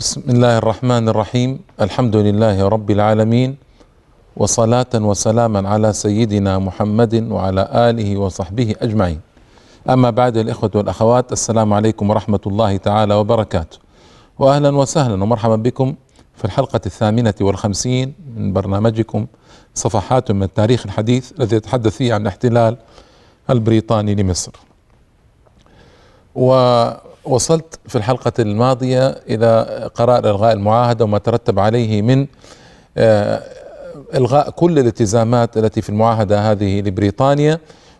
بسم الله الرحمن الرحيم. الحمد لله رب العالمين، وصلاة وسلاما على سيدنا محمد وعلى آله وصحبه أجمعين. أما بعد، الإخوة والأخوات، السلام عليكم ورحمة الله تعالى وبركاته، وأهلا وسهلا ومرحبا بكم في الحلقة 58 من برنامجكم صفحات من التاريخ الحديث، الذي يتحدث فيه عن الاحتلال البريطاني لمصر. ووصلت في الحلقة الماضية إلى قرار إلغاء المعاهدة وما ترتب عليه من إلغاء كل الالتزامات التي في المعاهدة هذه لبريطانيا،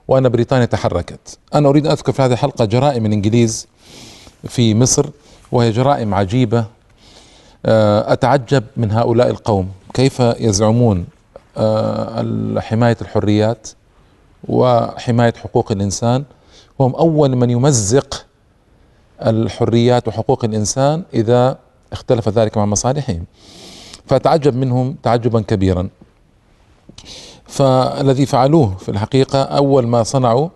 وأن بريطانيا تحركت. أنا أريد أن أذكر في هذه الحلقة جرائم الإنجليز في مصر، وهي جرائم عجيبة. أتعجب من هؤلاء القوم، كيف يزعمون حماية الحريات وحماية حقوق الإنسان، وهم أول من يمزق الحريات وحقوق الإنسان إذا اختلف ذلك مع مصالحهم. فتعجب منهم تعجبا كبيرا. فالذي فعلوه في الحقيقة، أول ما صنعوا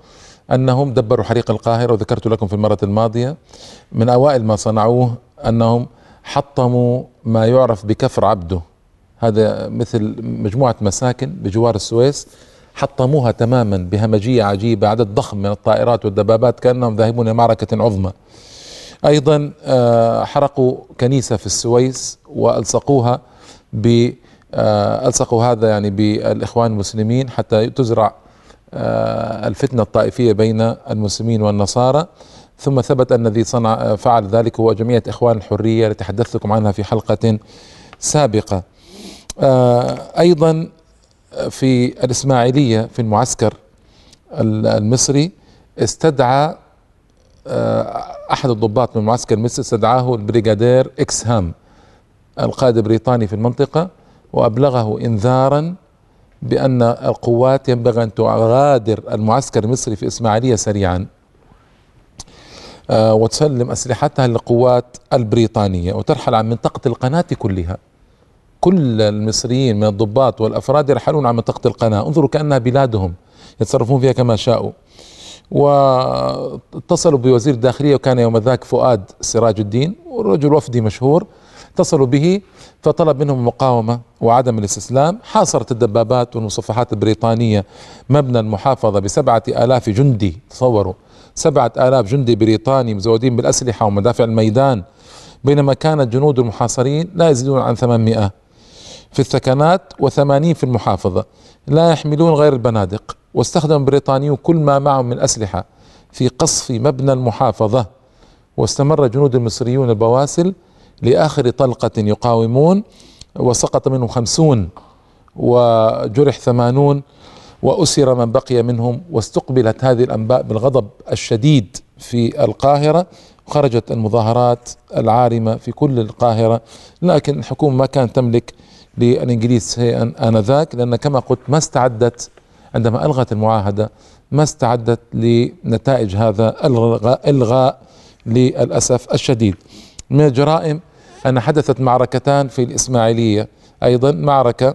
أنهم دبروا حريق القاهرة، وذكرت لكم في المرة الماضية من أوائل ما صنعوه أنهم حطموا ما يعرف بكفر عبده، هذا مثل مجموعة مساكن بجوار السويس، حطموها تماما بهمجية عجيبة، عدد ضخم من الطائرات والدبابات، كأنهم ذاهبون إلى معركة عظمى. أيضا حرقوا كنيسة في السويس وألصقوها ألصقوا هذا يعني بالإخوان المسلمين حتى تزرع الفتنة الطائفية بين المسلمين والنصارى. ثم ثبت أن الذي فعل ذلك هو جمعية إخوان الحرية التي تحدثت لكم عنها في حلقة سابقة. أيضا في الإسماعيلية في المعسكر المصري استدعى أحد الضباط من المعسكر المصري، استدعاه البريغادير إكسهام، القائد البريطاني في المنطقة، وأبلغه إنذارا بأن القوات ينبغي أن تغادر المعسكر المصري في إسماعيلية سريعا وتسلم أسلحتها للقوات البريطانية وترحل عن منطقة القناة كلها. كل المصريين من الضباط والأفراد يرحلون عن منطقة القناة، انظروا كأنها بلادهم، يتصرفون فيها كما شاءوا. واتصلوا بوزير الداخلية، وكان يوم ذاك فؤاد سراج الدين، ورجل وفدي مشهور، اتصلوا به فطلب منهم المقاومة وعدم الاستسلام. حاصرت الدبابات والمصفحات البريطانية مبنى المحافظة ب7,000 جندي، تصوروا 7,000 جندي بريطاني مزودين بالأسلحة ومدافع الميدان، بينما كانت جنود المحاصرين لا يزيدون عن 800 في الثكنات و80 في المحافظة، لا يحملون غير البنادق. واستخدم البريطانيون كل ما معهم من أسلحة في قصف مبنى المحافظة، واستمر جنود المصريون البواسل لآخر طلقة يقاومون، وسقط منهم 50 وجرح 80 وأسر من بقي منهم. واستقبلت هذه الأنباء بالغضب الشديد في القاهرة، خرجت المظاهرات العارمة في كل القاهرة، لكن الحكومة ما كانت تملك للإنجليز شيئا آنذاك، لأن كما قلت ما استعدت عندما ألغت المعاهدة، ما استعدت لنتائج هذا الإلغاء للأسف الشديد. من الجرائم أن حدثت معركتان في الإسماعيلية، أيضا معركة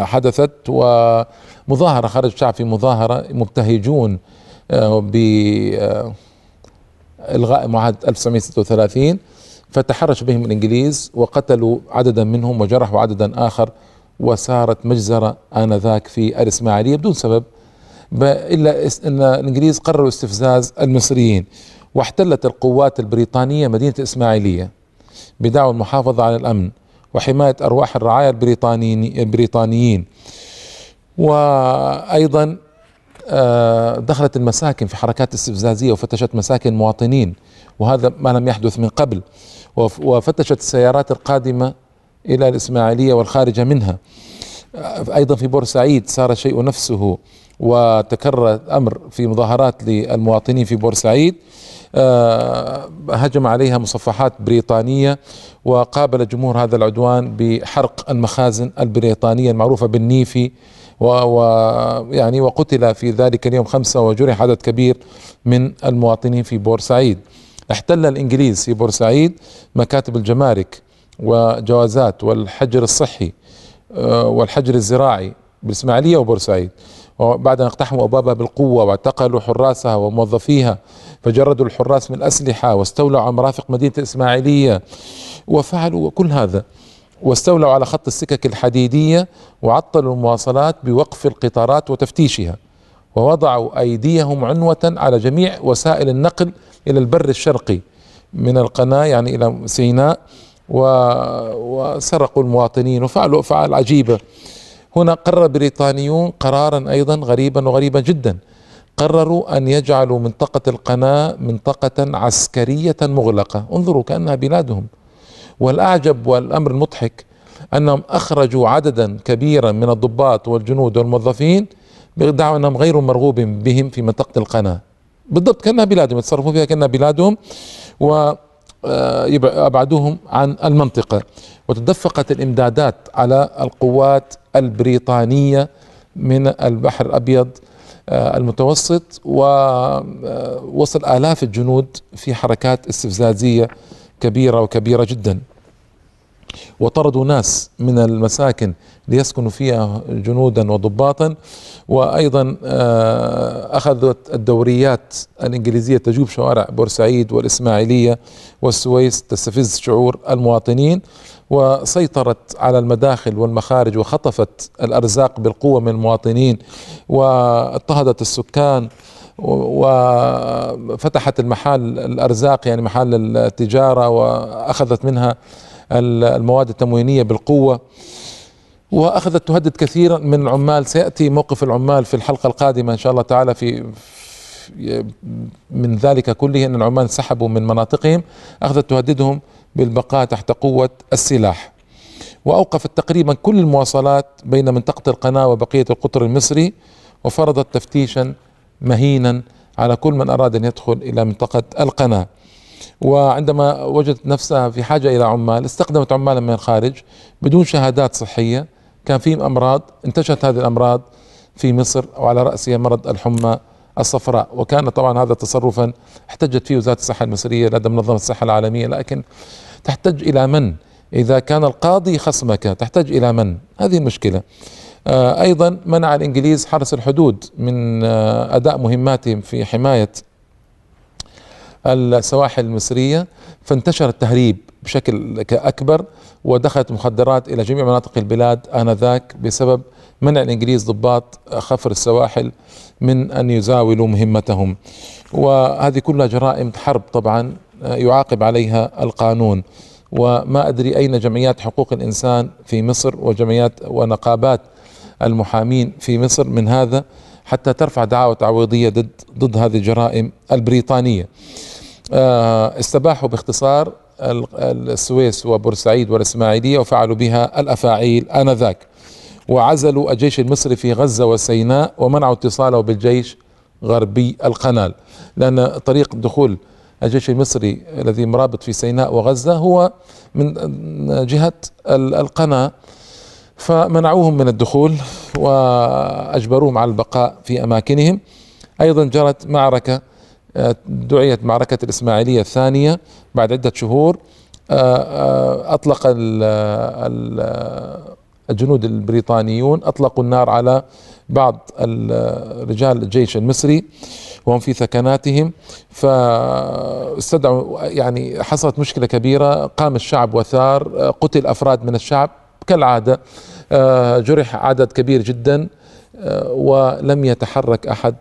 حدثت ومظاهرة، خرج شعب في مظاهرة مبتهجون بإلغاء معاهدة 1936، فتحرش بهم الإنجليز وقتلوا عددا منهم وجرحوا عددا آخر، وسارت مجزرة آنذاك في الإسماعيلية بدون سبب، إلا أن الإنجليز قرروا استفزاز المصريين. واحتلت القوات البريطانية مدينة الإسماعيلية بدعوى المحافظة على الأمن وحماية أرواح الرعايا البريطانيين. وأيضا دخلت المساكن في حركات استفزازية وفتشت مساكن مواطنين، وهذا ما لم يحدث من قبل. وفتشت السيارات القادمة إلى الإسماعيلية والخارجة منها. أيضا في بورسعيد صار شيء نفسه، وتكرر الأمر في مظاهرات للمواطنين في بورسعيد. هجم عليها مصفحات بريطانية، وقابل جمهور هذا العدوان بحرق المخازن البريطانية المعروفة بالنيفي، ويعني وقتل في ذلك اليوم 5 وجرح عدد كبير من المواطنين في بورسعيد. احتل الإنجليز في بورسعيد مكاتب الجمارك وجوازات والحجر الصحي والحجر الزراعي بالإسماعيلية وبورسعيد، وبعد أن اقتحموا أبوابها بالقوة واعتقلوا حراسها وموظفيها، فجردوا الحراس من الأسلحة واستولوا على مرافق مدينة الإسماعيلية وفعلوا كل هذا، واستولوا على خط السكك الحديدية وعطلوا المواصلات بوقف القطارات وتفتيشها، ووضعوا أيديهم عنوة على جميع وسائل النقل إلى البر الشرقي من القناة يعني إلى سيناء، وسرقوا المواطنين وفعلوا أفعال عجيبة. هنا قرر البريطانيون قرارا أيضا غريبا جدا، قرروا أن يجعلوا منطقة القناة منطقة عسكرية مغلقة، انظروا كأنها بلادهم. والأعجب والأمر المضحك أنهم أخرجوا عددا كبيرا من الضباط والجنود والموظفين بيدعوا أنهم غير مرغوب بهم في منطقة القناة، بالضبط كأنها بلادهم، يتصرفوا فيها كأنها بلادهم، وأبعدوهم عن المنطقة. وتدفقت الإمدادات على القوات البريطانية من البحر الأبيض المتوسط، ووصل آلاف الجنود في حركات استفزازية كبيرة جدا، وطردوا ناس من المساكن ليسكنوا فيها جنودا وضباطا. وأيضا أخذت الدوريات الإنجليزية تجوب شوارع بورسعيد والإسماعيلية والسويس تستفز شعور المواطنين، وسيطرت على المداخل والمخارج وخطفت الأرزاق بالقوة من المواطنين، واضطهدت السكان، وفتحت المحال الأرزاق يعني محال التجارة وأخذت منها المواد التموينية بالقوة، وأخذت تهدد كثيرا من العمال. سيأتي موقف العمال في الحلقة القادمة إن شاء الله تعالى من ذلك كله، أن العمال انسحبوا من مناطقهم، أخذت تهددهم بالبقاء تحت قوة السلاح، وأوقفت تقريبا كل المواصلات بين منطقة القناة وبقية القطر المصري، وفرضت تفتيشا مهينا على كل من أراد أن يدخل إلى منطقة القناة. وعندما وجدت نفسها في حاجة إلى عمال، استخدمت عمالا من الخارج بدون شهادات صحية، كان فيهم أمراض، انتشرت هذه الأمراض في مصر وعلى رأسها مرض الحمى الصفراء. وكان طبعا هذا تصرفا احتجت فيه وزارة الصحة المصرية لدى منظمة الصحة العالمية، لكن تحتج إلى من؟ إذا كان القاضي خصمك تحتج إلى من؟ هذه المشكلة. أيضا منع الإنجليز حرس الحدود من أداء مهماتهم في حماية السواحل المصرية، فانتشر التهريب بشكل أكبر، ودخلت مخدرات إلى جميع مناطق البلاد آنذاك بسبب منع الإنجليز ضباط خفر السواحل من أن يزاولوا مهمتهم. وهذه كلها جرائم حرب طبعا يعاقب عليها القانون. وما أدري أين جمعيات حقوق الإنسان في مصر وجمعيات ونقابات المحامين في مصر من هذا، حتى ترفع دعاوى تعويضية ضد هذه الجرائم البريطانية. استباحوا باختصار السويس وبورسعيد والإسماعيلية وفعلوا بها الأفاعيل آنذاك، وعزلوا الجيش المصري في غزة وسيناء، ومنعوا اتصاله بالجيش غربي القناة، لأن طريق دخول الجيش المصري الذي مرابط في سيناء وغزة هو من جهة القناة، فمنعوهم من الدخول وأجبروهم على البقاء في أماكنهم. أيضا جرت معركة دعيت معركة الإسماعيلية الثانية بعد عدة شهور، أطلق الجنود البريطانيون أطلقوا النار على بعض رجال الجيش المصري وهم في ثكناتهم، فاستدعوا يعني حصلت مشكلة كبيرة، قام الشعب وثار، قتل أفراد من الشعب كالعادة، جرح عدد كبير جدا، ولم يتحرك أحد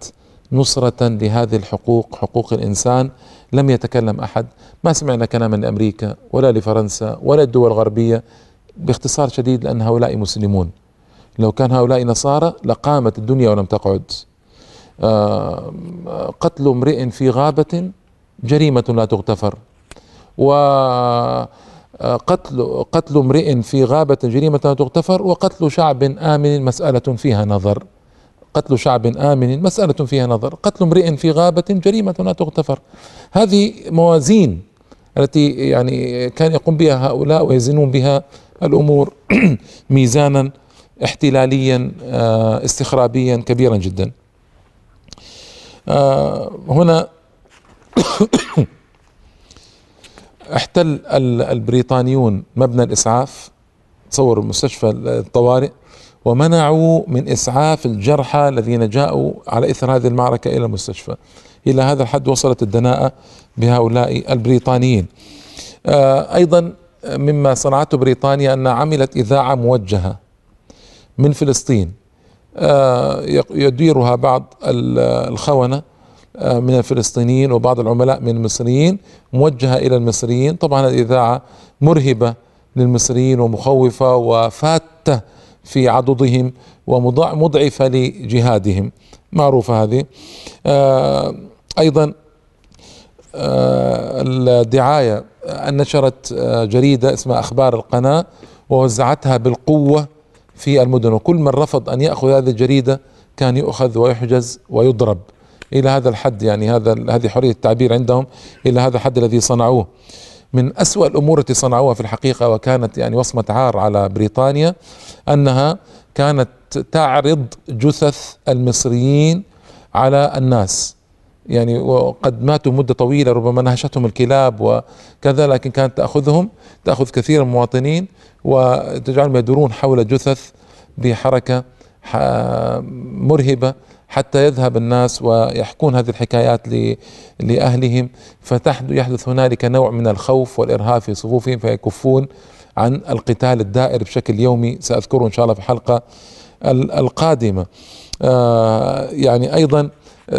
نصرة لهذه الحقوق، حقوق الإنسان، لم يتكلم أحد، ما سمعنا كلاما لأمريكا ولا لفرنسا ولا الدول الغربية، باختصار شديد لأن هؤلاء مسلمون، لو كان هؤلاء نصارى لقامت الدنيا ولم تقعد. قتل امرئ في غابة جريمة لا تغتفر، قتل امرئ في غابة جريمة لا تغتفر، وقتل شعب آمن مسألة فيها نظر، قتل شعب آمن مسألة فيها نظر، قتل امرئ في غابة جريمة لا تغتفر. هذه موازين التي يعني كان يقوم بها هؤلاء ويزنون بها الأمور ميزانا احتلاليا استخرابيا كبيرا جدا. هنا احتل البريطانيون مبنى الإسعاف، تصوروا مستشفى الطوارئ ومنعوا من إسعاف الجرحى الذين جاءوا على إثر هذه المعركة إلى المستشفى. إلى هذا الحد وصلت الدناءة بهؤلاء البريطانيين. أيضا مما صنعته بريطانيا أن عملت إذاعة موجهة من فلسطين يديرها بعض الخونة من الفلسطينيين وبعض العملاء من المصريين، موجهة إلى المصريين. طبعا الإذاعة مرهبة للمصريين ومخوفة وفاتة في عضدهم ومضعفة لجهادهم، معروفة هذه. أيضا الدعاية نشرت جريدة اسمها أخبار القناة ووزعتها بالقوة في المدن، وكل من رفض أن يأخذ هذه الجريدة كان يؤخذ ويحجز ويضرب. إلى هذا الحد يعني هذه حرية التعبير عندهم، إلى هذا الحد الذي صنعوه. من أسوأ الأمور التي صنعوها في الحقيقة، وكانت يعني وصمة عار على بريطانيا، أنها كانت تعرض جثث المصريين على الناس، يعني وقد ماتوا مدة طويلة، ربما نهشتهم الكلاب وكذا، لكن كانت تأخذ كثير من المواطنين وتجعلهم يدورون حول جثث بحركة مرهبة حتى يذهب الناس ويحكون هذه الحكايات لأهلهم، فيحدث هنالك نوع من الخوف والإرهاب في صفوفهم، فيكفون عن القتال الدائر بشكل يومي، سأذكره إن شاء الله في الحلقة القادمة. يعني أيضا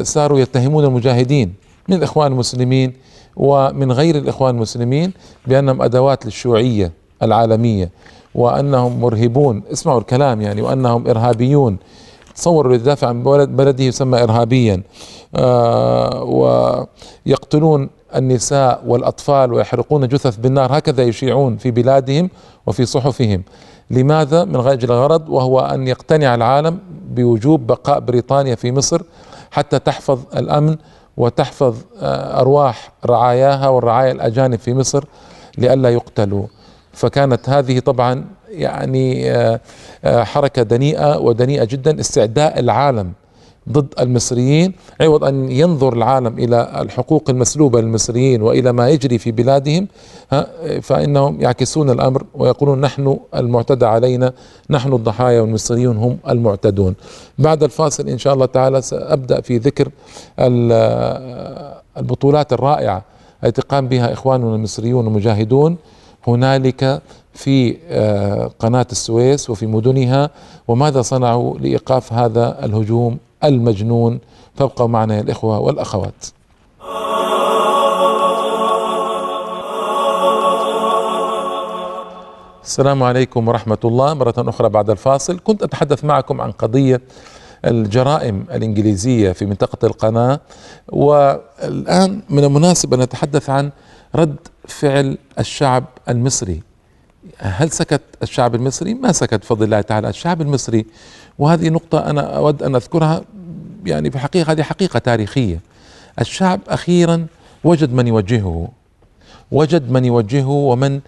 صاروا يتهمون المجاهدين من الإخوان المسلمين ومن غير الإخوان المسلمين بأنهم أدوات للشيوعية العالمية، وأنهم مرهبون، اسمعوا الكلام يعني، وأنهم إرهابيون. تصوروا يدافع عن بلده يسمى إرهابيا، ويقتلون النساء والأطفال ويحرقون جثث بالنار، هكذا يشيعون في بلادهم وفي صحفهم. لماذا؟ من أجل غرض، وهو أن يقتنع العالم بوجوب بقاء بريطانيا في مصر حتى تحفظ الأمن وتحفظ أرواح رعاياها والرعايا الأجانب في مصر لئلا يقتلوا. فكانت هذه طبعا يعني حركة دنيئة ودنيئة جدا، استعداء العالم ضد المصريين، عوض أن ينظر العالم إلى الحقوق المسلوبة للمصريين وإلى ما يجري في بلادهم، فإنهم يعكسون الأمر ويقولون نحن المعتدى علينا، نحن الضحايا والمصريون هم المعتدون. بعد الفاصل إن شاء الله تعالى سأبدأ في ذكر البطولات الرائعة التي قام بها إخواننا المصريون المجاهدون هنالك في قناة السويس وفي مدنها، وماذا صنعوا لإيقاف هذا الهجوم المجنون. فابقوا معنا يا الإخوة والأخوات. السلام عليكم ورحمة الله، مرة أخرى بعد الفاصل. كنت أتحدث معكم عن قضية الجرائم الإنجليزية في منطقة القناة، والآن من المناسب أن نتحدث عن رد فعل الشعب المصري. هل سكت الشعب المصري؟ ما سكت بفضل الله تعالى الشعب المصري، وهذه نقطة أنا أود أن أذكرها، يعني في الحقيقة هذه حقيقة تاريخية. الشعب أخيرا وجد من يوجهه، ومن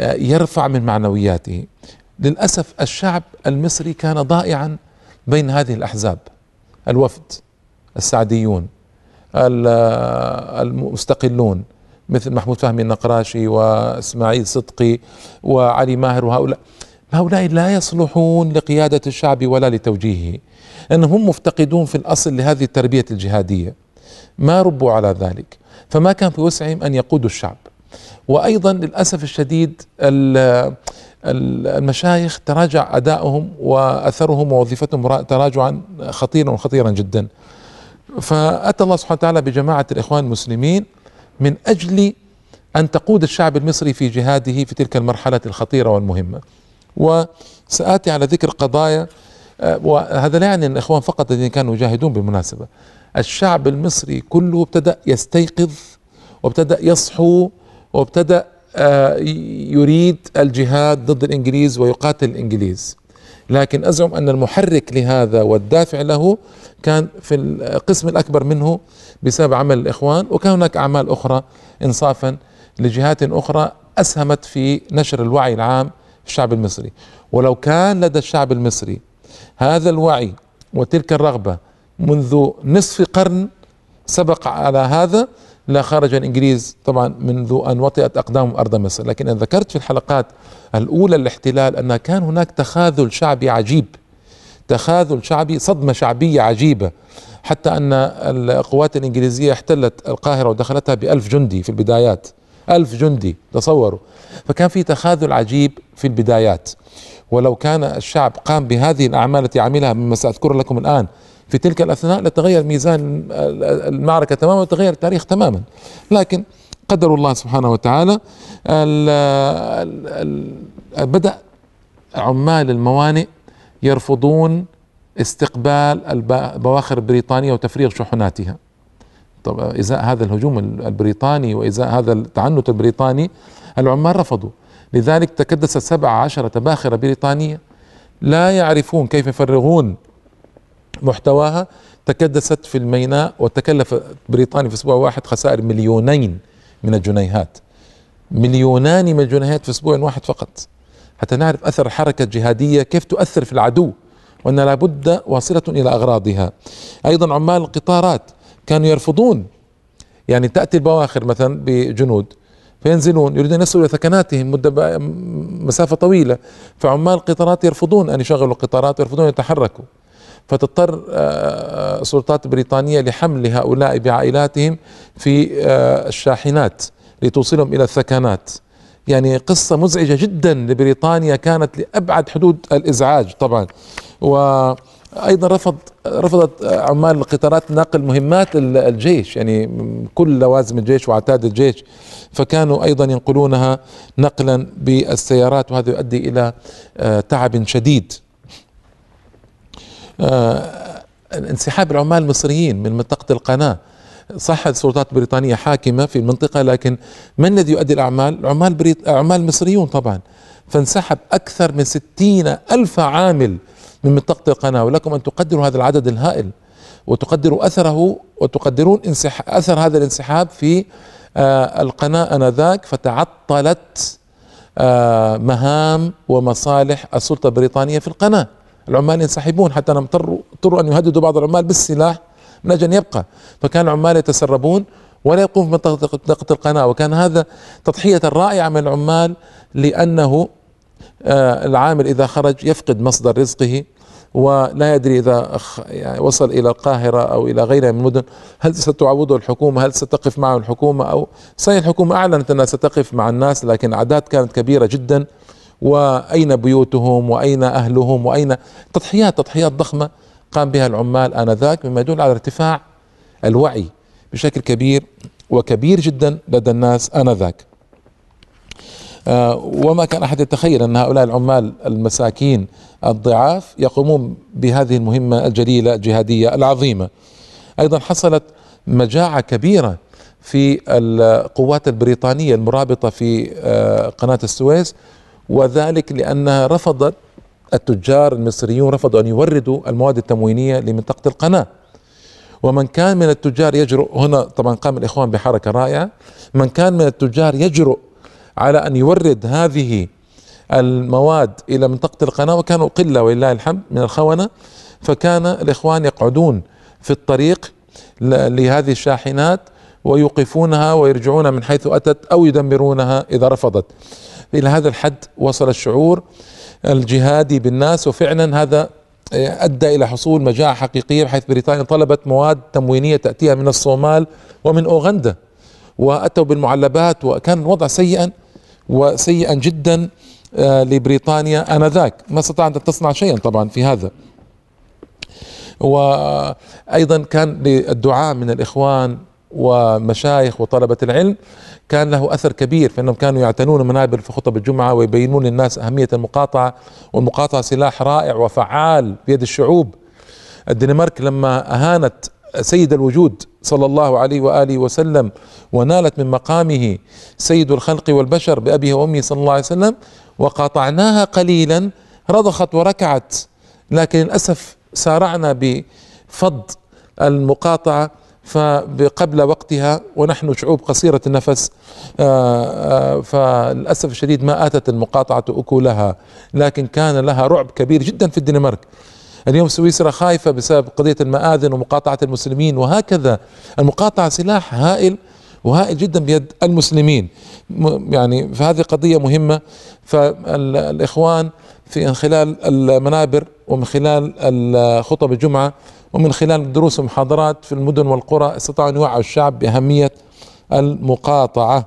يرفع من معنوياته. للأسف الشعب المصري كان ضائعا بين هذه الأحزاب، الوفد، السعديون، المستقلون مثل محمود فهمي النقراشي وإسماعيل صدقي وعلي ماهر، وهؤلاء لا يصلحون لقيادة الشعب ولا لتوجيهه، أنهم مفتقدون في الأصل لهذه التربية الجهادية، ما ربوا على ذلك، فما كان في وسعهم أن يقودوا الشعب. وأيضا للأسف الشديد المشايخ تراجع أدائهم وأثرهم ووظيفتهم تراجعا خطيرا جدا. فأتى الله سبحانه وتعالى بجماعة الإخوان المسلمين من أجل أن تقود الشعب المصري في جهاده في تلك المرحلة الخطيرة والمهمة. وسآتي على ذكر قضايا، وهذا لا يعني الإخوان فقط الذين كانوا يجاهدون، بالمناسبة الشعب المصري كله ابتدأ يستيقظ وابتدأ يصحو وابتدأ يريد الجهاد ضد الإنجليز ويقاتل الإنجليز. لكن أزعم أن المحرك لهذا والدافع له كان في القسم الأكبر منه بسبب عمل الإخوان، وكان هناك أعمال أخرى إنصافا لجهات أخرى أسهمت في نشر الوعي العام في الشعب المصري. ولو كان لدى الشعب المصري هذا الوعي وتلك الرغبة منذ نصف قرن سبق على هذا لخرج الإنجليز طبعا منذ أن وطئت أقدامهم أرض مصر. لكن أنا ذكرت في الحلقات الأولى الاحتلال أن كان هناك تخاذل شعبي عجيب تخاذل شعبي، صدمة شعبية عجيبة، حتى أن القوات الإنجليزية احتلت القاهرة ودخلتها ب1000 جندي في البدايات، 1000 جندي تصوروا. فكان في تخاذل عجيب في البدايات، ولو كان الشعب قام بهذه الأعمال التي عملها مما سأذكر لكم الآن في تلك الأثناء لتغير ميزان المعركة تماما وتغير التاريخ تماما، لكن قدر الله سبحانه وتعالى. بدأ عمال الموانئ يرفضون استقبال البواخر البريطانية وتفريغ شحناتها. طب إزاء هذا الهجوم البريطاني وإزاء هذا التعنت البريطاني العمال رفضوا، لذلك تكدست 17 باخرة بريطانية لا يعرفون كيف يفرغون محتواها، تكدست في الميناء، وتكلف بريطانيا في أسبوع واحد خسائر 2 مليون من الجنيهات، 2 مليون من الجنيهات في أسبوع واحد فقط، حتى نعرف أثر الحركة الجهادية كيف تؤثر في العدو، وأن لابد واصلة إلى أغراضها. أيضا عمال القطارات كانوا يرفضون، يعني تأتي البواخر مثلا بجنود فينزلون يريدون يصلوا إلى ثكناتهم مدة مسافة طويلة، فعمال القطارات يرفضون أن يشغلوا القطارات ويرفضون أن يتحركوا، فتضطر السلطات البريطانية لحمل هؤلاء بعائلاتهم في الشاحنات لتوصلهم إلى الثكنات. يعني قصة مزعجة جدا لبريطانيا، كانت لأبعد حدود الإزعاج طبعا. وأيضا رفضت عمال القطارات نقل مهمات الجيش، يعني كل لوازم الجيش وعتاد الجيش، فكانوا أيضا ينقلونها نقلا بالسيارات، وهذا يؤدي إلى تعب شديد. انسحاب العمال المصريين من منطقة القناة، صح السلطات البريطانية حاكمة في المنطقة، لكن من الذي يؤدي الأعمال؟ عمال مصريون طبعا، فانسحب أكثر من 60,000 عامل من منطقة القناة، ولكم أن تقدروا هذا العدد الهائل وتقدروا أثره وتقدرون أثر هذا الانسحاب في القناة أنذاك. فتعطلت مهام ومصالح السلطة البريطانية في القناة، العمال ينسحبون حتى أنهم اضطروا أن يهددوا بعض العمال بالسلاح من أجل أن يبقى، فكان العمال يتسربون ولا يبقون في منطقة القناة، وكان هذا تضحية رائعة من العمال، لأنه العامل إذا خرج يفقد مصدر رزقه ولا يدري إذا وصل إلى القاهرة أو إلى غيرها من المدن هل ستعوضه الحكومة، هل ستقف معه الحكومة، أو صحيح الحكومة أعلنت أنها ستقف مع الناس لكن أعداد كانت كبيرة جدا، وأين بيوتهم وأين أهلهم وأين تضحيات ضخمة قام بها العمال آنذاك، مما يدل على ارتفاع الوعي بشكل كبير جدا لدى الناس آنذاك. وما كان أحد يتخيل أن هؤلاء العمال المساكين الضعاف يقومون بهذه المهمة الجليلة الجهادية العظيمة. أيضا حصلت مجاعة كبيرة في القوات البريطانية المرابطة في قناة السويس، وذلك لأنها رفضت، التجار المصريون رفضوا أن يوردوا المواد التموينية لمنطقة القناة، ومن كان من التجار يجرؤ، هنا طبعا قام الإخوان بحركة رائعة، من كان من التجار يجرؤ على أن يورد هذه المواد إلى منطقة القناة، وكانوا قلة ولله الحمد من الخونة، فكان الإخوان يقعدون في الطريق لهذه الشاحنات ويوقفونها ويرجعونها من حيث أتت أو يدمرونها إذا رفضت. إلى هذا الحد وصل الشعور الجهادي بالناس، وفعلا هذا أدى إلى حصول مجاعة حقيقية، بحيث بريطانيا طلبت مواد تموينية تأتيها من الصومال ومن أوغندا، وأتوا بالمعلبات، وكان الوضع سيئا جدا لبريطانيا آنذاك، ما استطاعت أن تصنع شيئا طبعا في هذا. وأيضا كان للدعاء من الإخوان ومشايخ وطلبة العلم كان له أثر كبير، فإنهم كانوا يعتنون منابر في خطب الجمعة ويبينون للناس أهمية المقاطعة، والمقاطعة سلاح رائع وفعال بيد الشعوب. الدنمارك لما أهانت سيد الوجود صلى الله عليه وآله وسلم ونالت من مقامه سيد الخلق والبشر بأبيه وأمه صلى الله عليه وسلم وقاطعناها قليلا رضخت وركعت، لكن للأسف سارعنا بفض المقاطعة فقبل وقتها، ونحن شعوب قصيرة النفس، فللأسف الشديد ما آتت المقاطعة أكلها، لكن كان لها رعب كبير جدا في الدنمارك. اليوم سويسرا خايفة بسبب قضية المآذن ومقاطعة المسلمين، وهكذا المقاطعة سلاح هائل وهائل جدا بيد المسلمين، يعني فهذه قضية مهمة. فالإخوان في خلال المنابر ومن خلال خطب الجمعة ومن خلال دروس ومحاضرات في المدن والقرى استطاعوا أن يوعوا الشعب بأهمية المقاطعة.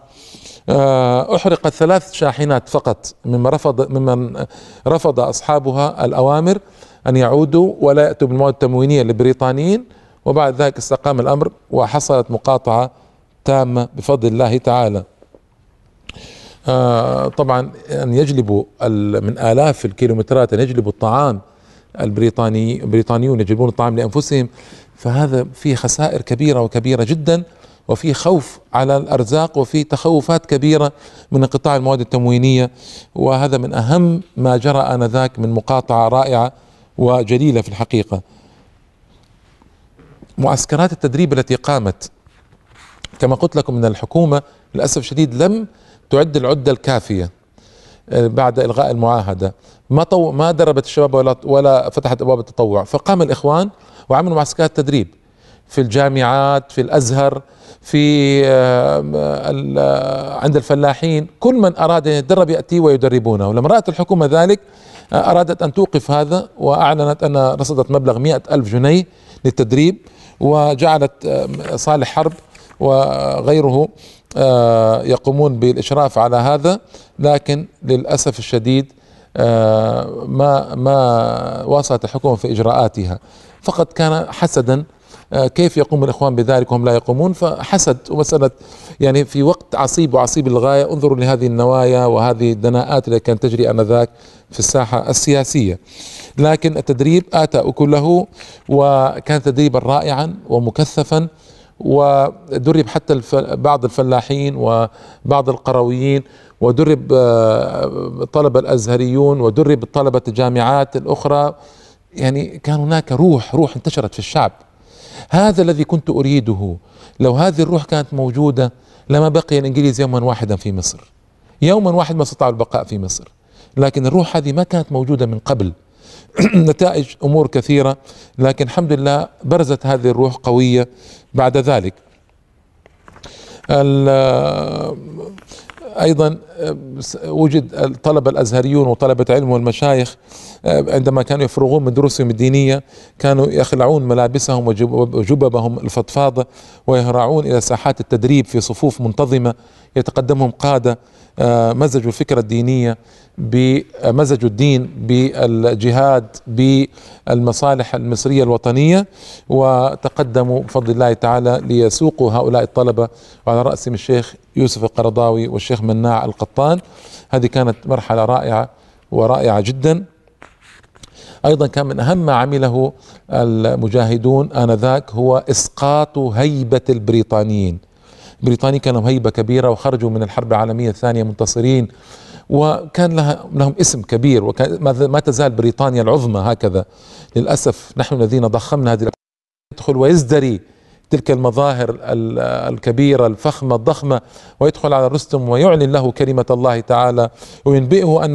أحرقت 3 شاحنات فقط ممن رفض أصحابها الأوامر أن يعودوا ولا يأتوا بالمواد التموينية للبريطانيين، وبعد ذلك استقام الأمر وحصلت مقاطعة تامة بفضل الله تعالى. طبعا أن يجلبوا من آلاف الكيلومترات، أن يجلبوا الطعام، البريطانيون يجلبون الطعام لأنفسهم، فهذا فيه خسائر كبيرة وكبيرة جدا، وفي خوف على الأرزاق، وفي تخوفات كبيرة من انقطاع المواد التموينية، وهذا من أهم ما جرى آنذاك من مقاطعة رائعة وجليلة في الحقيقة. معسكرات التدريب التي قامت كما قلت لكم أن الحكومة للأسف الشديد لم تعد العدة الكافية بعد إلغاء المعاهدة، ما دربت الشباب ولا فتحت أبواب التطوع، فقام الإخوان وعملوا معسكرات تدريب في الجامعات، في الأزهر، في عند الفلاحين، كل من أراد أن يتدرب يأتي ويدربونه. ولما رأت الحكومة ذلك أرادت أن توقف هذا، وأعلنت أن رصدت مبلغ 100,000 جنيه للتدريب، وجعلت صالح حرب وغيره يقومون بالإشراف على هذا، لكن للأسف الشديد ما واصلت الحكومة في إجراءاتها، فقط كان حسدا، كيف يقوم الإخوان بذلك وهم لا يقومون، فحسد ومسألة يعني في وقت عصيب وعصيب للغاية. انظروا لهذه النوايا وهذه الدناءات التي كانت تجري آنذاك في الساحة السياسية، لكن التدريب آتى أكله، وكان تدريبا رائعا ومكثفا، ودرب حتى بعض الفلاحين وبعض القرويين، ودرب الطلبة الأزهريون، ودرب طلبة الجامعات الأخرى، يعني كان هناك روح انتشرت في الشعب. هذا الذي كنت أريده، لو هذه الروح كانت موجودة لما بقي الإنجليز يوما واحدا في مصر، يوما واحد ما استطاعوا البقاء في مصر، لكن الروح هذه ما كانت موجودة من قبل. نتائج أمور كثيرة، لكن الحمد لله برزت هذه الروح قوية بعد ذلك. أيضا وجد الطلبة الأزهريون وطلبة علم والمشايخ عندما كانوا يفرغون من دروسهم الدينية كانوا يخلعون ملابسهم وجببهم الفضفاضة ويهرعون إلى ساحات التدريب في صفوف منتظمة يتقدمهم قادة مزجوا الفكرة الدينية بمزجوا الدين بالجهاد بالمصالح المصرية الوطنية، وتقدموا بفضل الله تعالى ليسوقوا هؤلاء الطلبة، وعلى رأسهم الشيخ يوسف القرضاوي والشيخ مناع القطان. هذه كانت مرحلة رائعة ورائعة جدا. أيضا كان من أهم ما عمله المجاهدون آنذاك هو إسقاط هيبة البريطانيين. البريطانيين كانوا هيبة كبيرة وخرجوا من الحرب العالمية الثانية منتصرين، وكان لهم اسم كبير، وكان ما تزال بريطانيا العظمى هكذا. للأسف نحن الذين ضخمنا هذه يدخل ويزدري تلك المظاهر الكبيرة الفخمة الضخمة، ويدخل على رستم ويعلن له كلمة الله تعالى وينبئه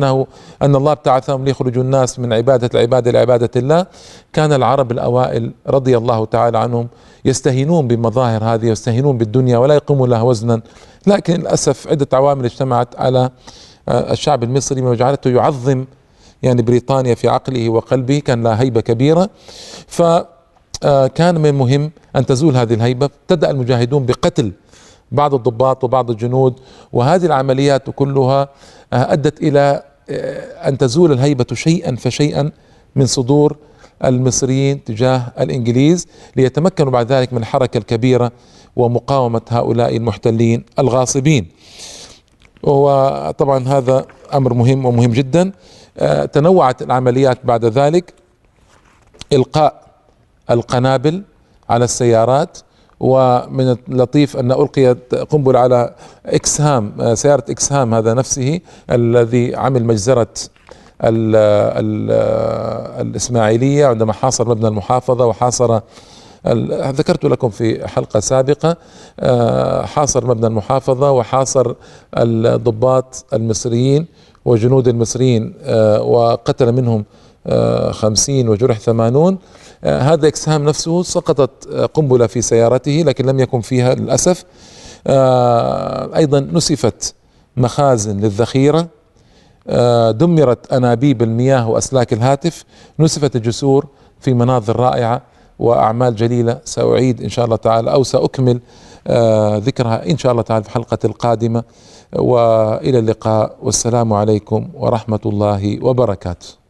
أن الله ابتعثهم ليخرجوا الناس من عبادة العباد إلى عبادة الله. كان العرب الأوائل رضي الله تعالى عنهم يستهينون بمظاهر هذه ويستهينون بالدنيا ولا يقومون لها وزنا، لكن للأسف عدة عوامل اجتمعت على الشعب المصري وجعلته يعظم يعني بريطانيا في عقله وقلبه، كان لها هيبة كبيرة. كان من المهم أن تزول هذه الهيبة. ابتدأ المجاهدون بقتل بعض الضباط وبعض الجنود، وهذه العمليات كلها أدت إلى أن تزول الهيبة شيئا فشيئا من صدور المصريين تجاه الإنجليز، ليتمكنوا بعد ذلك من الحركة الكبيرة ومقاومة هؤلاء المحتلين الغاصبين. وطبعا هذا أمر مهم ومهم جدا. تنوعت العمليات بعد ذلك، إلقاء القنابل على السيارات، ومن اللطيف أن ألقيت قنبل على إكسهام، سيارة إكسهام هذا نفسه الذي عمل مجزرة الإسماعيلية عندما حاصر مبنى المحافظة وحاصر، ذكرت لكم في حلقة سابقة، حاصر مبنى المحافظة وحاصر الضباط المصريين وجنود المصريين، وقتل منهم 50 وجرح 80. هذا إكسهام نفسه سقطت قنبلة في سيارته، لكن لم يكن فيها للأسف. أيضا نسفت مخازن للذخيرة، دمرت أنابيب المياه وأسلاك الهاتف، نسفت الجسور في مناظر رائعة وأعمال جليلة. سأعيد إن شاء الله تعالى أو سأكمل ذكرها إن شاء الله تعالى في الحلقة القادمة، وإلى اللقاء والسلام عليكم ورحمة الله وبركاته.